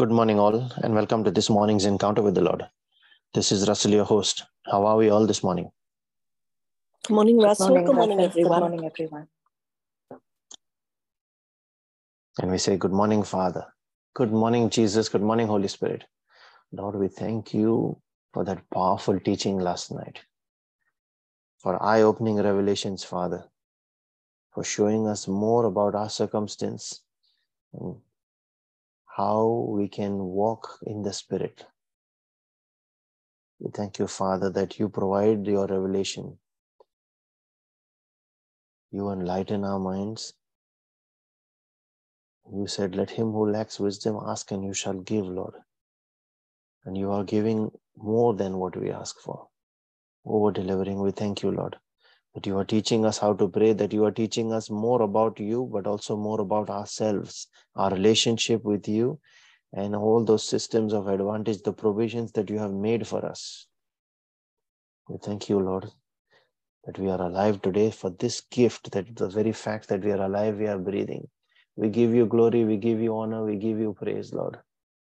Good morning all, and welcome to this morning's encounter with the Lord. This is Russell, your host. How are we all this morning? Good morning, Russell. Good morning, everyone. Good morning, everyone. And we say, good morning, Father. Good morning, Jesus. Good morning, Holy Spirit. Lord, we thank you for that powerful teaching last night, for eye-opening revelations, Father, for showing us more about our circumstance and how we can walk in the Spirit. We thank you, Father, that you provide your revelation. You enlighten our minds. You said, let him who lacks wisdom ask and you shall give, Lord. And you are giving more than what we ask for. Over-delivering, we thank you, Lord, that you are teaching us how to pray, that you are teaching us more about you, but also more about ourselves, our relationship with you, and all those systems of advantage, the provisions that you have made for us. We thank you, Lord, that we are alive today for this gift, that the very fact that we are alive, we are breathing. We give you glory, we give you honor, we give you praise, Lord.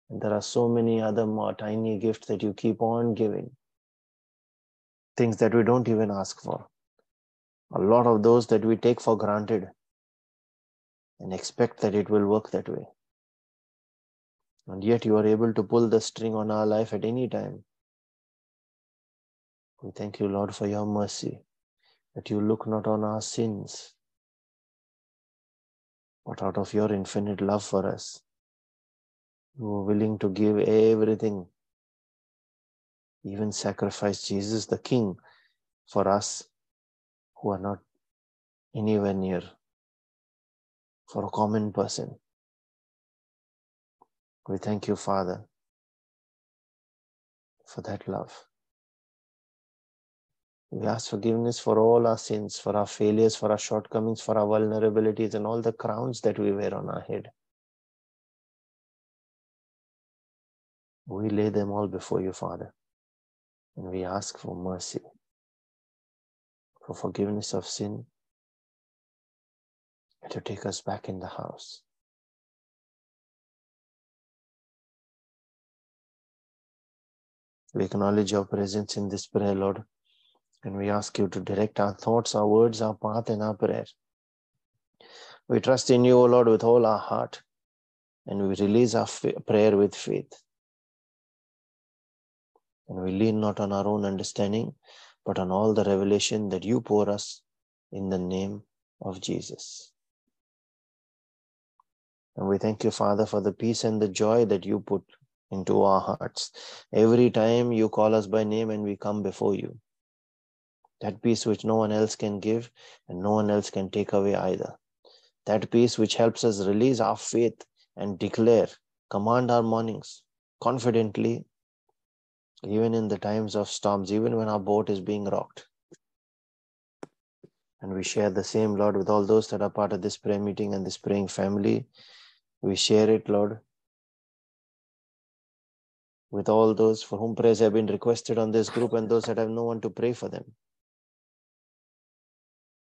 And there are so many other more tiny gifts that you keep on giving, things that we don't even ask for. A lot of those that we take for granted and expect that it will work that way. And yet you are able to pull the string on our life at any time. We thank you, Lord, for your mercy, that you look not on our sins, but out of your infinite love for us, you were willing to give everything, even sacrifice Jesus the King for us, who are not anywhere near, for a common person. We thank you, Father, for that love. We ask forgiveness for all our sins, for our failures, for our shortcomings, for our vulnerabilities, and all the crowns that we wear on our head. We lay them all before you, Father, and we ask for mercy, for forgiveness of sin, and to take us back in the house. We acknowledge your presence in this prayer, Lord, and we ask you to direct our thoughts, our words, our path, and our prayer. We trust in you, O Lord, with all our heart, and we release our prayer with faith. And we lean not on our own understanding, but on all the revelation that you pour us in the name of Jesus. And we thank you, Father, for the peace and the joy that you put into our hearts. Every time you call us by name and we come before you. That peace which no one else can give and no one else can take away either. That peace which helps us release our faith and declare, command our mornings confidently, even in the times of storms, even when our boat is being rocked. And we share the same, Lord, with all those that are part of this prayer meeting and this praying family. We share it, Lord, with all those for whom prayers have been requested on this group and those that have no one to pray for them.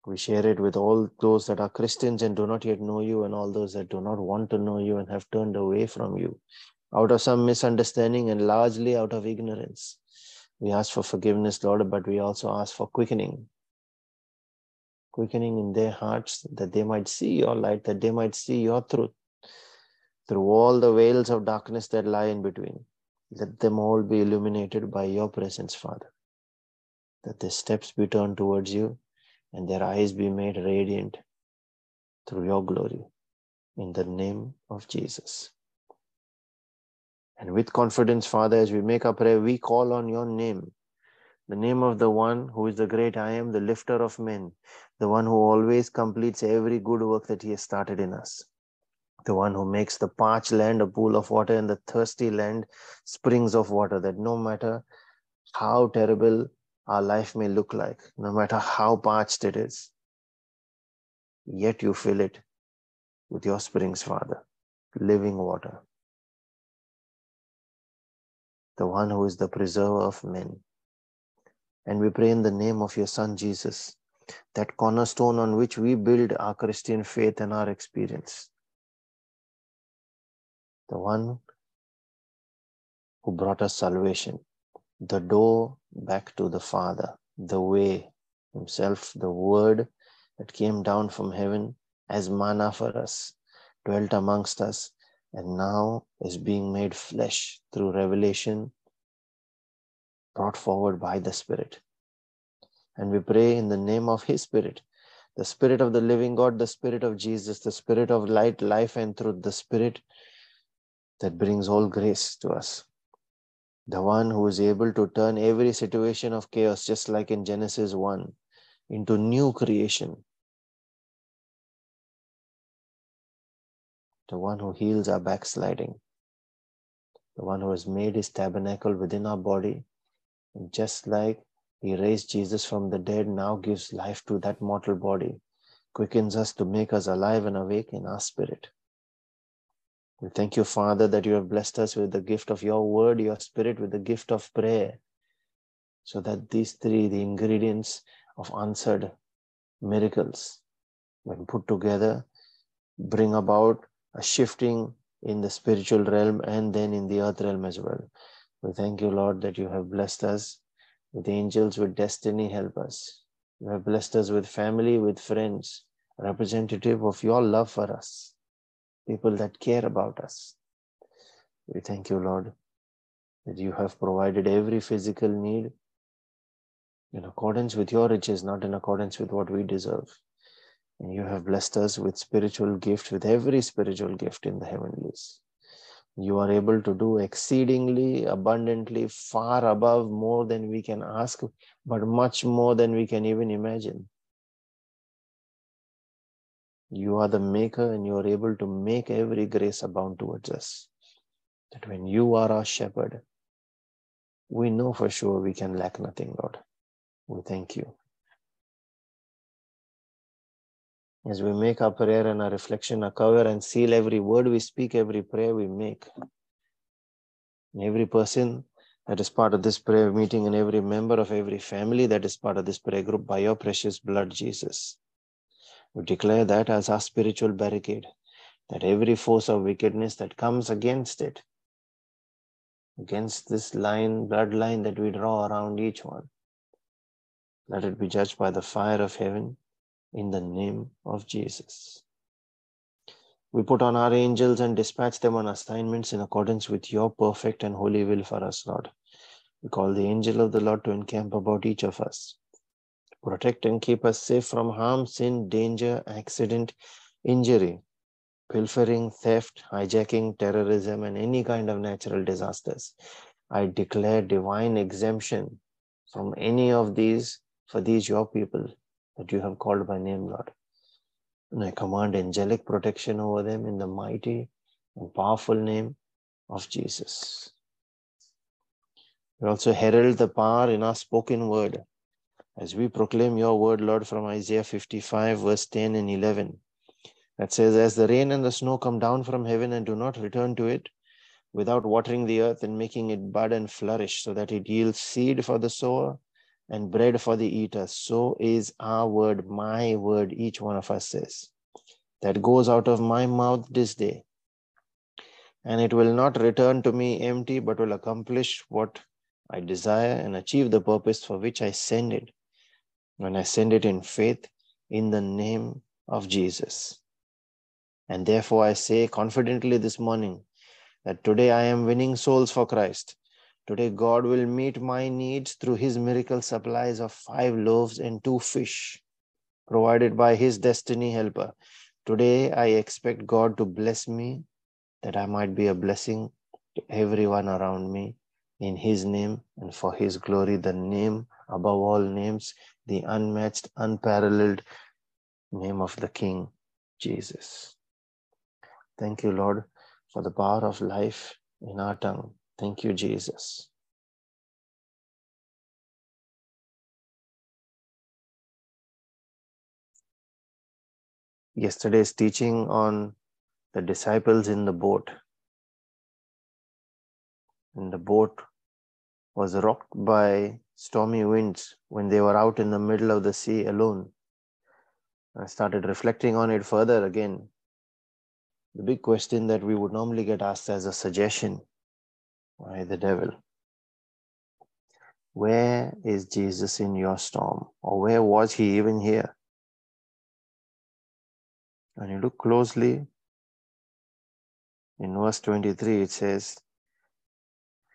We share it with all those that are Christians and do not yet know you, and all those that do not want to know you and have turned away from you, out of some misunderstanding and largely out of ignorance. We ask for forgiveness, Lord, but we also ask for quickening. Quickening in their hearts, that they might see your light, that they might see your truth through all the veils of darkness that lie in between. Let them all be illuminated by your presence, Father. That their steps be turned towards you and their eyes be made radiant through your glory. In the name of Jesus. And with confidence, Father, as we make our prayer, we call on your name, the name of the one who is the great I am, the lifter of men, the one who always completes every good work that he has started in us, the one who makes the parched land a pool of water and the thirsty land springs of water, that no matter how terrible our life may look like, no matter how parched it is, yet you fill it with your springs, Father, living water. The one who is the preserver of men. And we pray in the name of your Son, Jesus, that cornerstone on which we build our Christian faith and our experience. The one who brought us salvation, the door back to the Father, the way, himself, the word that came down from heaven as manna for us, dwelt amongst us, and now is being made flesh through revelation brought forward by the Spirit. And we pray in the name of His Spirit, the Spirit of the living God, the Spirit of Jesus, the Spirit of light, life, and truth, the Spirit that brings all grace to us. The one who is able to turn every situation of chaos, just like in Genesis 1, into new creation. The one who heals our backsliding. The one who has made His tabernacle within our body. And just like He raised Jesus from the dead, now gives life to that mortal body, quickens us to make us alive and awake in our spirit. We thank you, Father, that you have blessed us with the gift of your word, your spirit, with the gift of prayer, so that these three, the ingredients of answered miracles, when put together, bring about a shifting in the spiritual realm and then in the earth realm as well. We thank you, Lord, that you have blessed us with angels, with destiny, help us. You have blessed us with family, with friends, representative of your love for us, people that care about us. We thank you, Lord, that you have provided every physical need in accordance with your riches, not in accordance with what we deserve. And you have blessed us with spiritual gift, with every spiritual gift in the heavenlies. You are able to do exceedingly, abundantly, far above, more than we can ask, but much more than we can even imagine. You are the maker, and you are able to make every grace abound towards us. That when you are our shepherd, we know for sure we can lack nothing, Lord. We thank you. As we make our prayer and our reflection a cover and seal every word we speak, every prayer we make. And every person that is part of this prayer meeting and every member of every family that is part of this prayer group, by your precious blood, Jesus, we declare that as our spiritual barricade, that every force of wickedness that comes against it, against this line, bloodline that we draw around each one, let it be judged by the fire of heaven. In the name of Jesus, we put on our angels and dispatch them on assignments in accordance with your perfect and holy will for us, Lord. We call the angel of the Lord to encamp about each of us, protect and keep us safe from harm, sin, danger, accident, injury, pilfering, theft, hijacking, terrorism, and any kind of natural disasters. I declare divine exemption from any of these for these your people that you have called by name, Lord. And I command angelic protection over them in the mighty and powerful name of Jesus. We also herald the power in our spoken word as we proclaim your word, Lord, from Isaiah 55, verse 10 and 11. That says, as the rain and the snow come down from heaven and do not return to it, without watering the earth and making it bud and flourish, so that it yields seed for the sower and bread for the eater, so is our word, my word, each one of us says, that goes out of my mouth this day. And it will not return to me empty, but will accomplish what I desire and achieve the purpose for which I send it. When I send it in faith, in the name of Jesus. And therefore I say confidently this morning, that today I am winning souls for Christ. Today, God will meet my needs through His miracle supplies of 5 loaves and 2 fish, provided by His destiny helper. Today, I expect God to bless me, that I might be a blessing to everyone around me, in His name and for His glory, the name above all names, the unmatched, unparalleled name of the King, Jesus. Thank you, Lord, for the power of life in our tongue. Thank you, Jesus. Yesterday's teaching on the disciples in the boat. And the boat was rocked by stormy winds when they were out in the middle of the sea alone. I started reflecting on it further again. The big question that we would normally get asked as a suggestion by the devil. Where is Jesus in your storm? Or where was he even here? When you look closely, in verse 23, it says,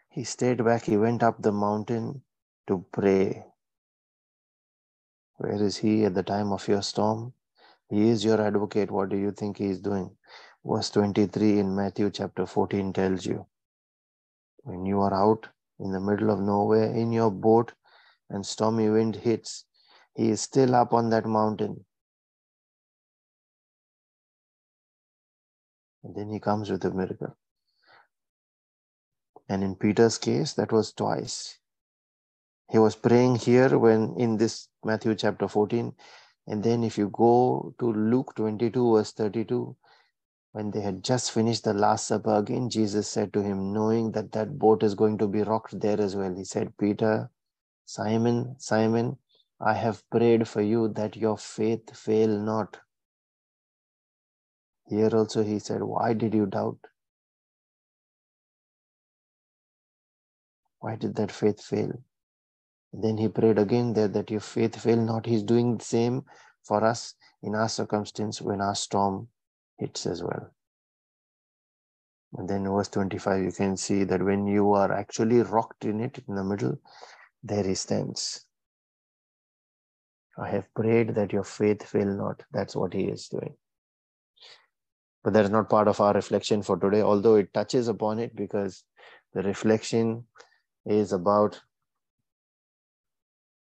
he stayed back, he went up the mountain to pray. Where is he at the time of your storm? He is your advocate. What do you think he is doing? Verse 23 in Matthew chapter 14 tells you, when you are out in the middle of nowhere in your boat and stormy wind hits, he is still up on that mountain. And then he comes with a miracle. And in Peter's case, that was twice. He was praying here when in this Matthew chapter 14. And then if you go to Luke 22 verse 32, when they had just finished the Last Supper, again Jesus said to him, knowing that that boat is going to be rocked there as well, he said, Peter, Simon, Simon, I have prayed for you that your faith fail not. Here also he said, why did you doubt? Why did that faith fail? Then he prayed again there that your faith fail not. He's doing the same for us in our circumstance when our storm hits as well. And then verse 25, you can see that when you are actually rocked in it in the middle, there he stands. I have prayed that your faith fail not. That's what he is doing. But that is not part of our reflection for today, although it touches upon it, because the reflection is about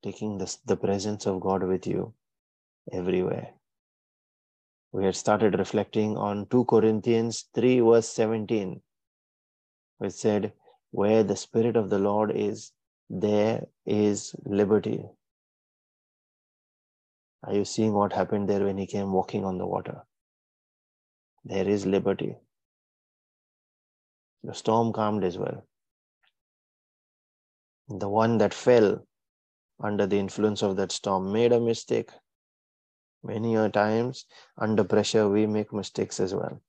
taking the presence of God with you everywhere. We had started reflecting on 2 Corinthians 3 verse 17, which said, where the Spirit of the Lord is, there is liberty. Are you seeing what happened there when he came walking on the water? There is liberty. The storm calmed as well. The one that fell under the influence of that storm made a mistake. Many a times under pressure we make mistakes as well,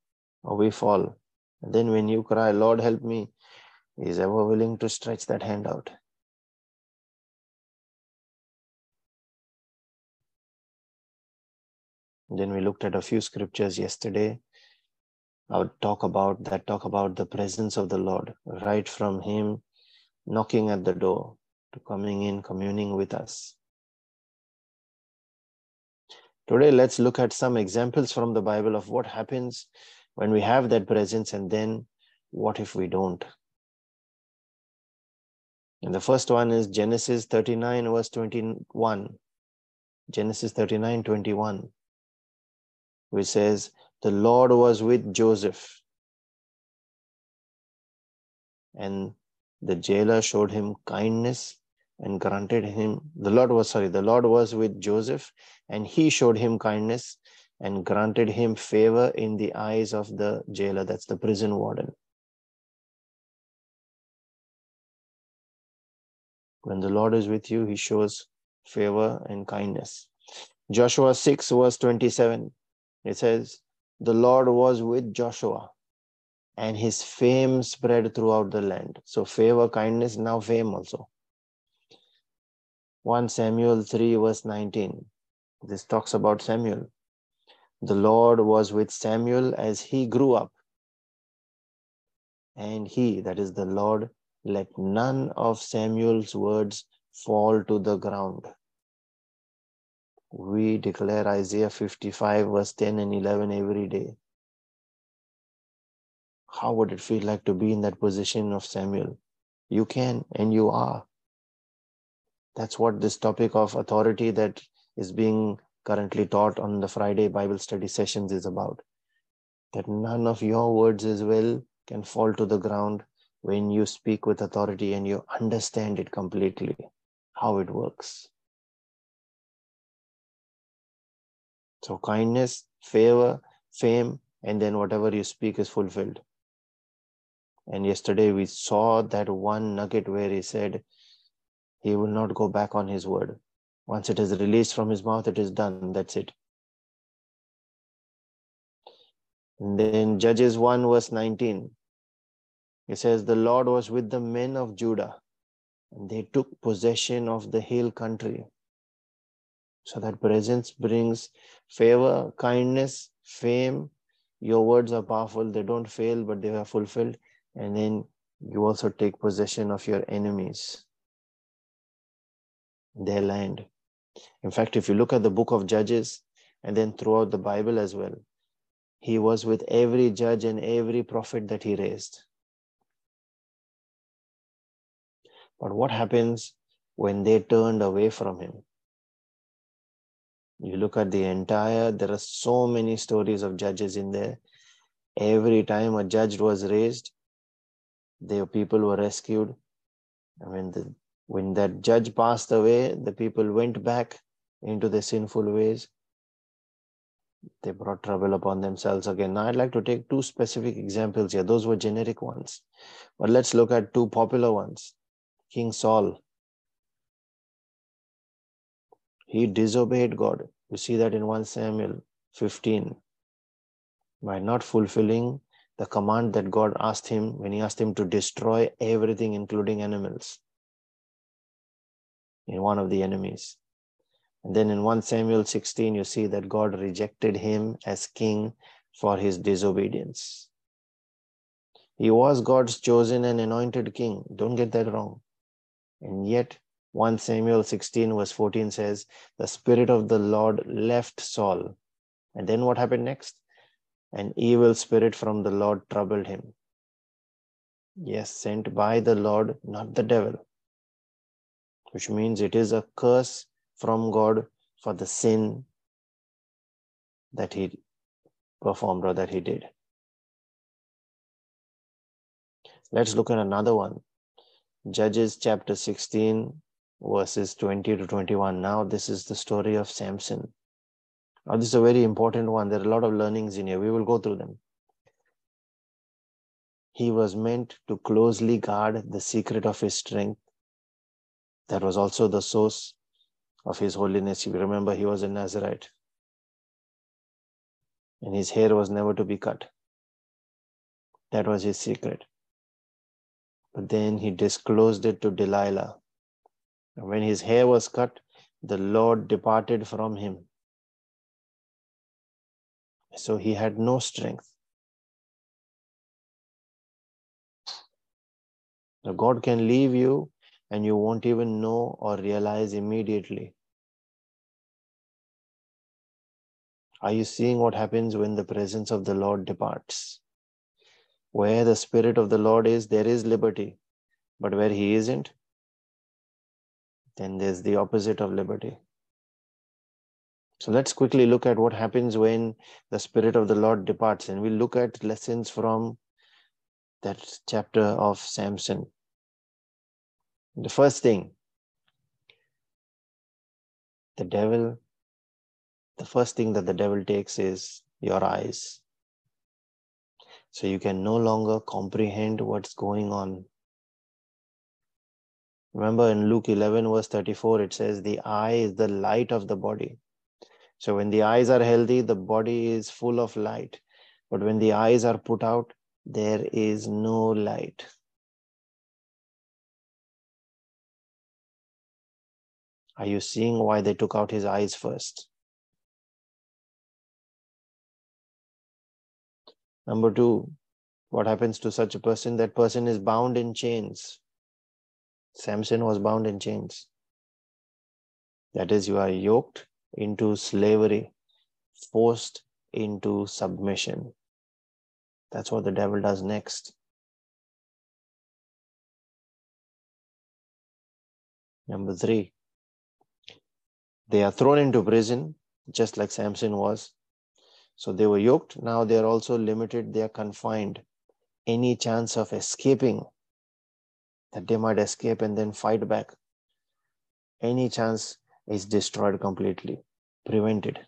or we fall. And then when you cry, Lord help me, he is ever willing to stretch that hand out. And then we looked at a few scriptures yesterday. I would talk about the presence of the Lord, right from him knocking at the door to coming in, communing with us. Today, let's look at some examples from the Bible of what happens when we have that presence, and then what if we don't? And the first one is Genesis 39 verse 21. Genesis 39, 21, which says, the Lord was with Joseph, and the jailer showed him kindness and granted him, the Lord was with Joseph, and he showed him kindness and granted him favor in the eyes of the jailer. That's the prison warden. When the Lord is with you, he shows favor and kindness. Joshua 6 verse 27, it says, the Lord was with Joshua, and his fame spread throughout the land. So favor, kindness, now fame also. 1 Samuel 3 verse 19. This talks about Samuel. The Lord was with Samuel as he grew up. And he, that is the Lord, let none of Samuel's words fall to the ground. We declare Isaiah 55 verse 10 and 11 every day. How would it feel like to be in that position of Samuel? You can, and you are. That's what this topic of authority that is being currently taught on the Friday Bible study sessions is about. That none of your words as well can fall to the ground when you speak with authority and you understand it completely, how it works. So kindness, favor, fame, and then whatever you speak is fulfilled. And yesterday we saw that one nugget where he said he will not go back on his word. Once it is released from his mouth, it is done. That's it. And then Judges 1 verse 19. It says, the Lord was with the men of Judah, and they took possession of the hill country. So that presence brings favor, kindness, fame. Your words are powerful. They don't fail, but they are fulfilled. And then you also take possession of your enemies, their land. In fact, if you look at the book of Judges, and then throughout the Bible as well, he was with every judge and every prophet that he raised. But what happens when they turned away from him? You look at the entire, there are so many stories of judges in there. Every time a judge was raised, their people were rescued. I mean, when that judge passed away, the people went back into their sinful ways. They brought trouble upon themselves again. Now, I'd like to take two specific examples here. Those were generic ones. But let's look at two popular ones. King Saul. He disobeyed God. You see that in 1 Samuel 15. By not fulfilling the command that God asked him when he asked him to destroy everything, including animals, in one of the enemies. And then in 1 Samuel 16, you see that God rejected him as king for his disobedience. He was God's chosen and anointed king. Don't get that wrong. And yet, 1 Samuel 16 verse 14 says, the Spirit of the Lord left Saul. And then what happened next? An evil spirit from the Lord troubled him. Yes, sent by the Lord, not the devil. Which means it is a curse from God for the sin that he performed or that he did. Let's look at another one. Judges chapter 16 verses 20 to 21. Now this is the story of Samson. Now this is a very important one. There are a lot of learnings in here. We will go through them. He was meant to closely guard the secret of his strength. That was also the source of his holiness. You remember, he was a Nazirite. And his hair was never to be cut. That was his secret. But then he disclosed it to Delilah. And when his hair was cut, the Lord departed from him. So he had no strength. Now God can leave you and you won't even know or realize immediately. Are you seeing what happens when the presence of the Lord departs? Where the Spirit of the Lord is, there is liberty. But where he isn't, then there's the opposite of liberty. So let's quickly look at what happens when the Spirit of the Lord departs. And we'll look at lessons from that chapter of Samson. The first thing, the first thing that the devil takes is your eyes. So you can no longer comprehend what's going on. Remember in Luke 11 verse 34, it says the eye is the light of the body. So when the eyes are healthy, the body is full of light. But when the eyes are put out, there is no light. Are you seeing why they took out his eyes first? Number two, what happens to such a person? That person is bound in chains. Samson was bound in chains. That is, you are yoked into slavery, forced into submission. That's what the devil does next. Number three, they are thrown into prison, just like Samson was. So they were yoked. Now they are also limited. They are confined. Any chance of escaping, that they might escape and then fight back, any chance is destroyed completely, prevented.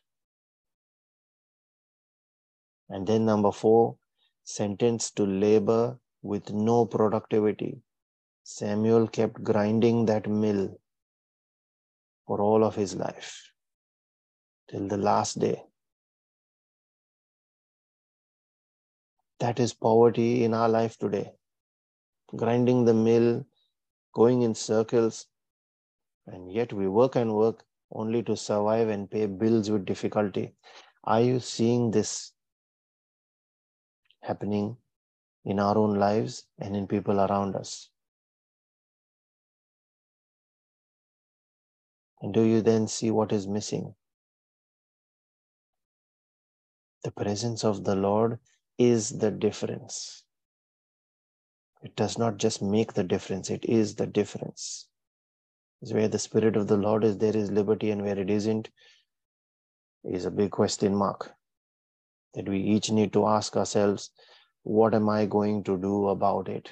And then number four, sentenced to labor with no productivity. Samuel kept grinding that mill for all of his life, till the last day. That is poverty in our life today. grinding the mill, going in circles, and yet we work and work only to survive and pay bills with difficulty. Are you seeing this happening in our own lives and in people around us? And do you then see what is missing? The presence of the Lord is the difference. It does not just make the difference, it is the difference. It's where the Spirit of the Lord is, there is liberty, and where it isn't is a big question mark that we each need to ask ourselves, what am I going to do about it?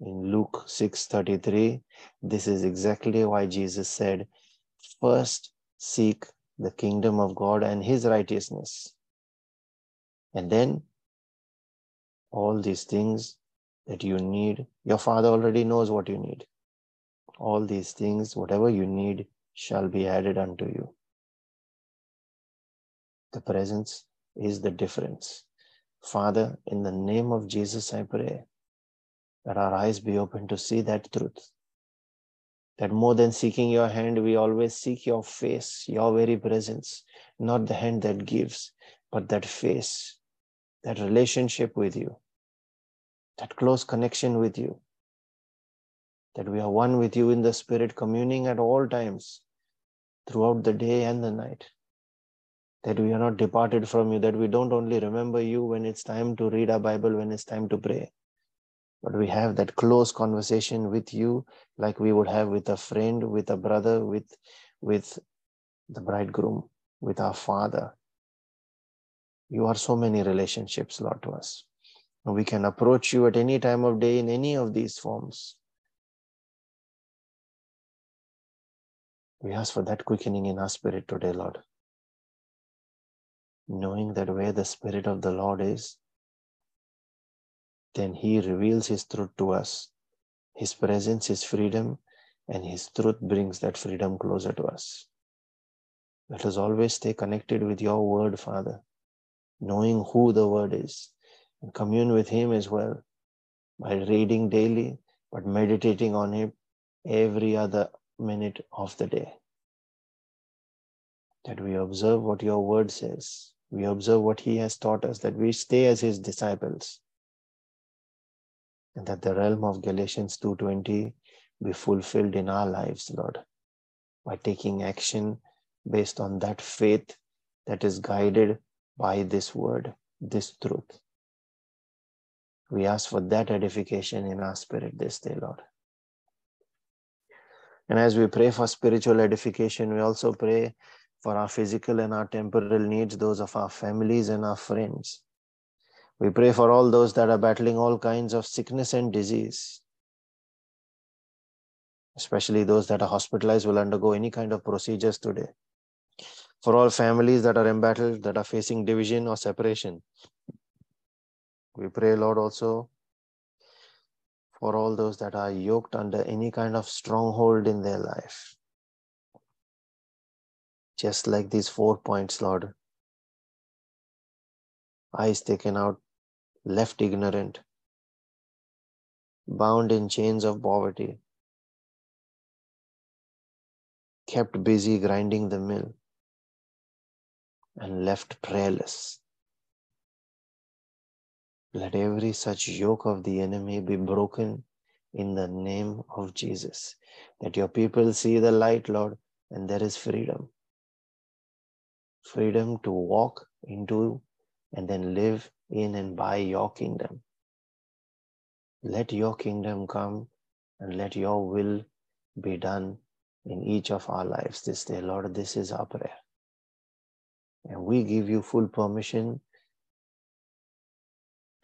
In Luke 6:33, this is exactly why Jesus said, first seek the kingdom of God and his righteousness, and then all these things that you need, your Father already knows what you need. All these things, whatever you need, shall be added unto you. The presence is the difference. Father, in the name of Jesus, I pray that our eyes be open to see that truth. That more than seeking your hand, we always seek your face, your very presence, not the hand that gives, but that face, that relationship with you, that close connection with you, that we are one with you in the Spirit, communing at all times, throughout the day and the night, that we are not departed from you, that we don't only remember you when it's time to read our Bible, when it's time to pray, but we have that close conversation with you like we would have with a friend, with a brother, with the bridegroom, with our Father. You are so many relationships, Lord, to us. We can approach you at any time of day in any of these forms. We ask for that quickening in our spirit today, Lord. Knowing that where the Spirit of the Lord is, then he reveals his truth to us. His presence is freedom, and his truth brings that freedom closer to us. Let us always stay connected with your word, Father, knowing who the word is, and commune with him as well by reading daily, but meditating on him every other minute of the day. That we observe what your word says, we observe what he has taught us, that we stay as his disciples, and that the realm of Galatians 2:20 be fulfilled in our lives, Lord, by taking action based on that faith that is guided by this word, this truth. We ask for that edification in our spirit this day, Lord. And as we pray for spiritual edification, we also pray for our physical and our temporal needs, those of our families and our friends. We pray for all those that are battling all kinds of sickness and disease, especially those that are hospitalized, will undergo any kind of procedures today. For all families that are embattled, that are facing division or separation, we pray, Lord, also for all those that are yoked under any kind of stronghold in their life. Just like these 4 points, Lord. Eyes taken out, left ignorant, bound in chains of poverty, kept busy grinding the mill, and left prayerless. Let every such yoke of the enemy be broken in the name of Jesus. That your people see the light, Lord, and there is freedom. Freedom to walk into and then live in and by your kingdom. Let your kingdom come and let your will be done in each of our lives this day, Lord. This is our prayer. And we give you full permission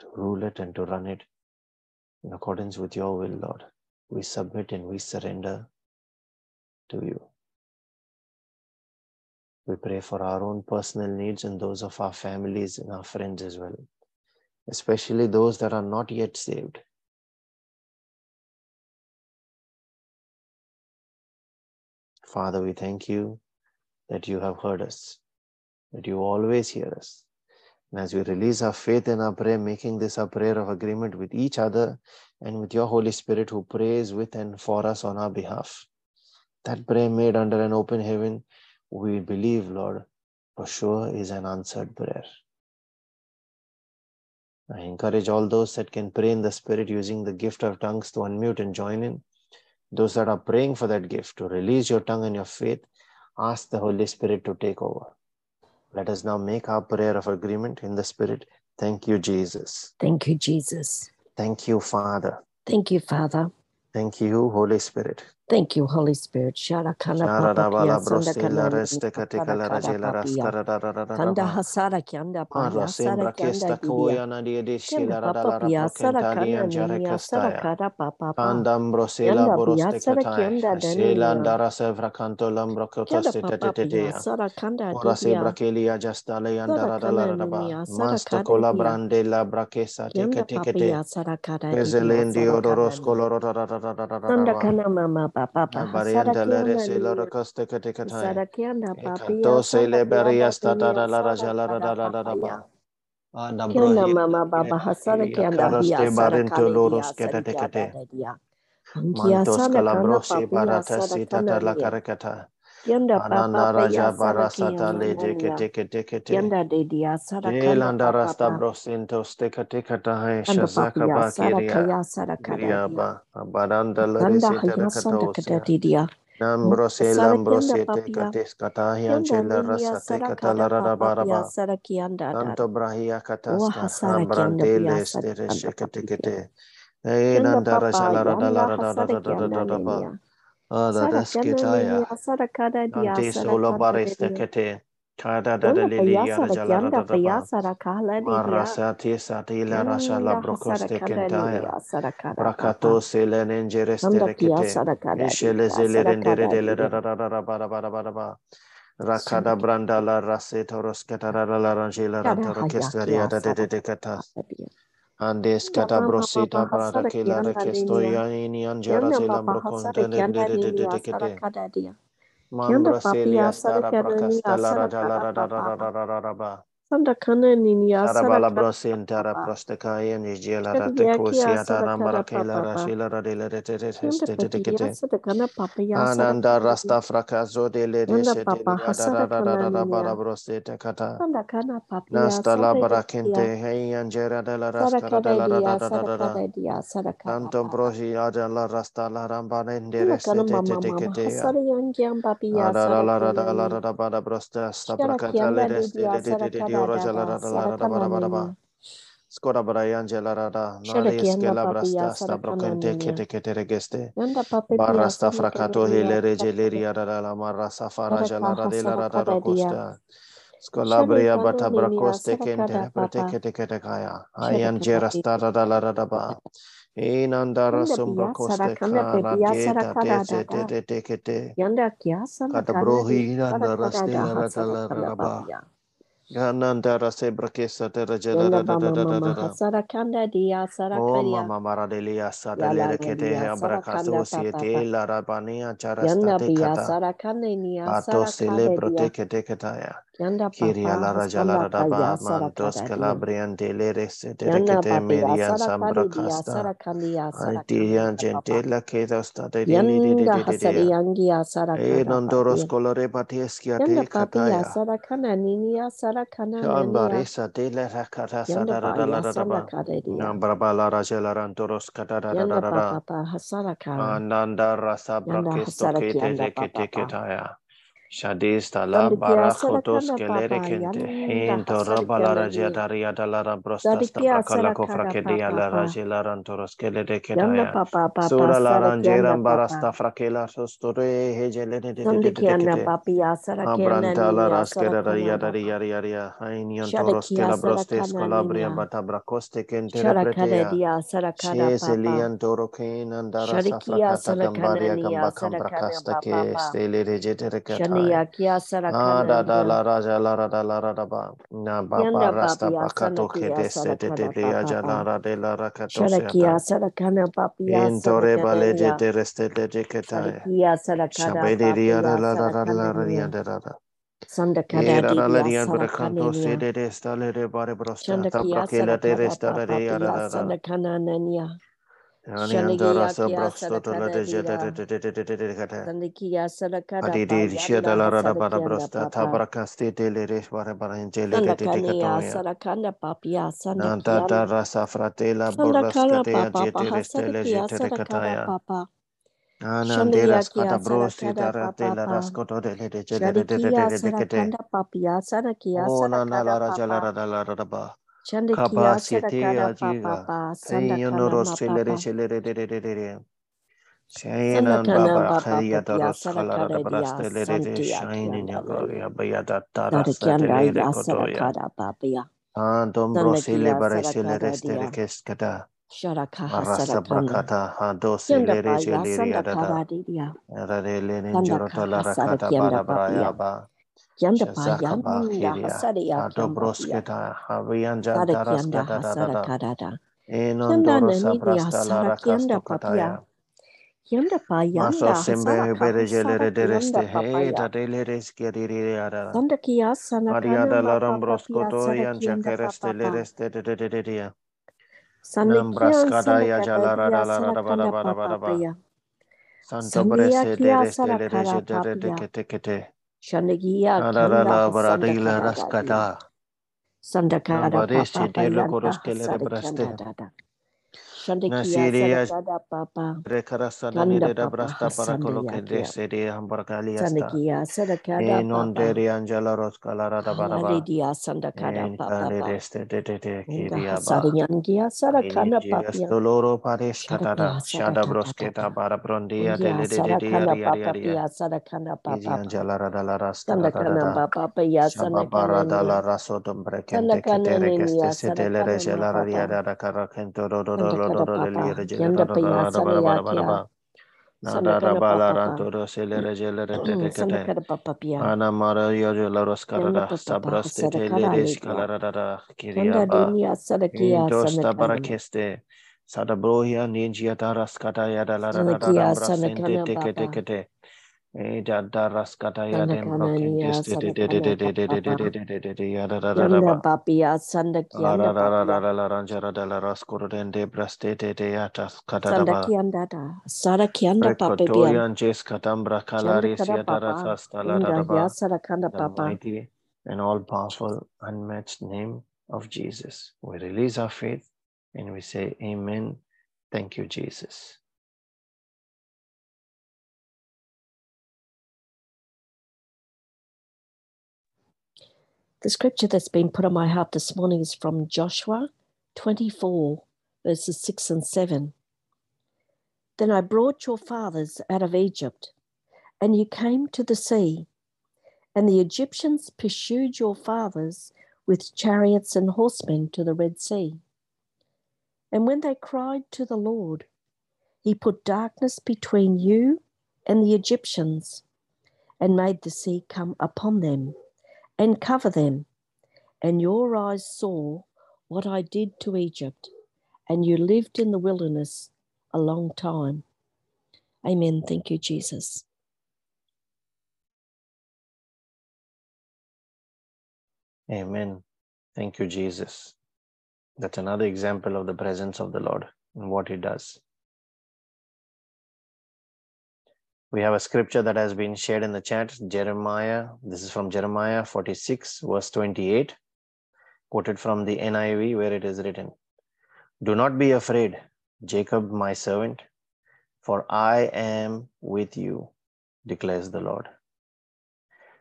to rule it and to run it in accordance with your will, Lord. We submit and we surrender to you. We pray for our own personal needs and those of our families and our friends as well, especially those that are not yet saved. Father, we thank you that you have heard us, that you always hear us, And as we release our faith in our prayer, making this a prayer of agreement with each other and with your Holy Spirit who prays with and for us on our behalf. That prayer made under an open heaven, we believe, Lord, for sure is an answered prayer. I encourage all those that can pray in the Spirit using the gift of tongues to unmute and join in. Those that are praying for that gift, to release your tongue and your faith, ask the Holy Spirit to take over. Let us now make our prayer of agreement in the Spirit. Thank you, Jesus. Thank you, Jesus. Thank you, Father. Thank you, Father. Thank you, Holy Spirit. Thank you, Holy Spirit. Rakada branda la raseta roskata la rangela rantorokestaria da dedicata andes catabrosita brada che la rechestoia in angela zelambroconta dedicate mambra selia stara bracasta la rada Sarabala brosintara prostecaia nigela da tecosia da rambaracela rashila radela tetetetetetete Ananda rasta fracaso dele tetetetetete da balabroseta cata Nasta la baracente hei angera della rasta della rada Anton prosia della rasta la rambanendere tetetetetete Adara la rada balabrosta sta bracatale tetetetetete Scolabria batabracoste kente proteketekaya ayan jerastara dalaraba inandara sombracoste kana tetetetetete yanda kyasa katabrohi inandara stela dalaraba Ganandara sebrakesa terajada Sarakanda dia sarakaria Mama Delia Sadale Kete Abracaso Siete La Rabania Charasta Sarakania Ato Celebro Tekataya Kiria La Rajala Daba Mantos Calabrian Deleres Tekate Median Sambracasta Antian Gentella Ketasta Yanda Hasariangia Saraka Enondoros Colore Pateskia Tekataya Sarakana Ninia Ambarisa de la Racata Nambrabala Rajela Rantoros Catara Ananda Rasa Brakisto Ketaya Shadista la Baracotos Kelerekente Hinto Rabala Rajadaria Dalara Brostasta Calaco Fracadia la Rajela Rantoros Keledeketaya Sura la Rangeram Barasta Fraquela Sostore Hegelene Abranta la Rascada Yadaria Hainion Toros Calabrostes Calabria Batabracoste Kenterepretea Selian Torokin and Darasa Fracata Gambaria Gambacam Bracasta Kestele Regeterecata Sandakana Shandeya kya sada kada papa. Shadikiya sada kanda papiya sada kiya sada kada papa. Shandekiya sada kada papa. Sada Sharaka Sarakata Hadosi Leria Rada Yandapa Sadia Dobrosketa Havianja Sarakada Yanda Papia Yandapa Yanda Simbe Berejele Dereste Sandakia Sarakana Sandakia Sarakana Shandagia Raskata Sandakada Papa Shandakia Papa The and all powerful, unmatched name of Jesus. We release our faith and we say, Amen. Thank you, Jesus. The scripture that's been put on my heart this morning is from Joshua 24, verses 6 and 7. Then I brought your fathers out of Egypt, and you came to the sea, and the Egyptians pursued your fathers with chariots and horsemen to the Red Sea. And when they cried to the Lord, he put darkness between you and the Egyptians, and made the sea come upon them and cover them, and your eyes saw what I did to Egypt, and you lived in the wilderness a long time. Amen. Thank you, Jesus. Amen. Thank you, Jesus. That's another example of the presence of the Lord and what he does. We have a scripture that has been shared in the chat, Jeremiah. This is from Jeremiah 46, verse 28, quoted from the NIV, where it is written, "Do not be afraid, Jacob, my servant, for I am with you, declares the Lord.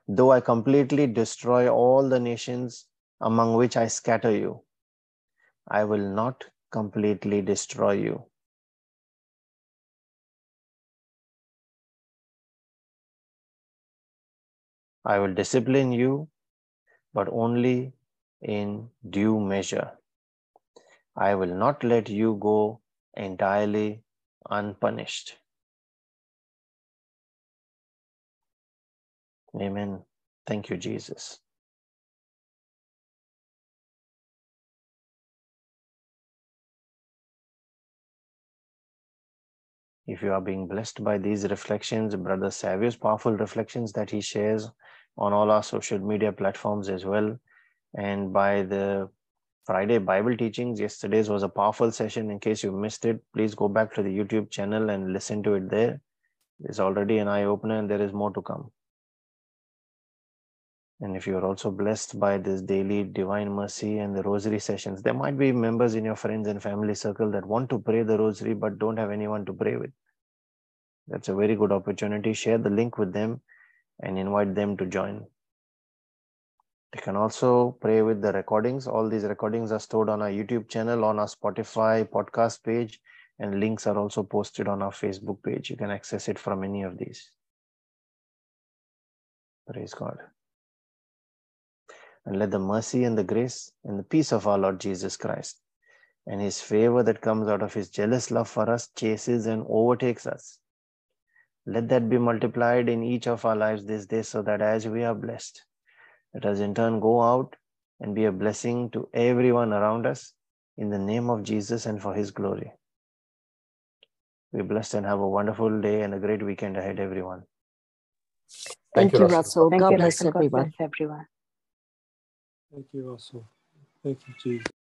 Though I completely destroy all the nations among which I scatter you, I will not completely destroy you." I will discipline you, but only in due measure. I will not let you go entirely unpunished. Amen. Thank you, Jesus. If you are being blessed by these reflections, Brother Savio's powerful reflections that he shares on all our social media platforms as well. And by the Friday Bible teachings, yesterday's was a powerful session. In case you missed it, please go back to the YouTube channel and listen to it there. It's already an eye-opener and there is more to come. And if you are also blessed by this daily Divine Mercy and the Rosary sessions, there might be members in your friends and family circle that want to pray the Rosary but don't have anyone to pray with. That's a very good opportunity. Share the link with them and invite them to join. You can also pray with the recordings. All these recordings are stored on our YouTube channel, on our Spotify podcast page, and links are also posted on our Facebook page. You can access it from any of these. Praise God. And let the mercy and the grace and the peace of our Lord Jesus Christ and His favor that comes out of His jealous love for us chases and overtakes us. Let that be multiplied in each of our lives this day, so that as we are blessed, let us in turn go out and be a blessing to everyone around us in the name of Jesus and for His glory. Be blessed and have a wonderful day and a great weekend ahead, everyone. Thank you, Russell. God bless everyone. Thank you, Russell. Thank you, Jesus.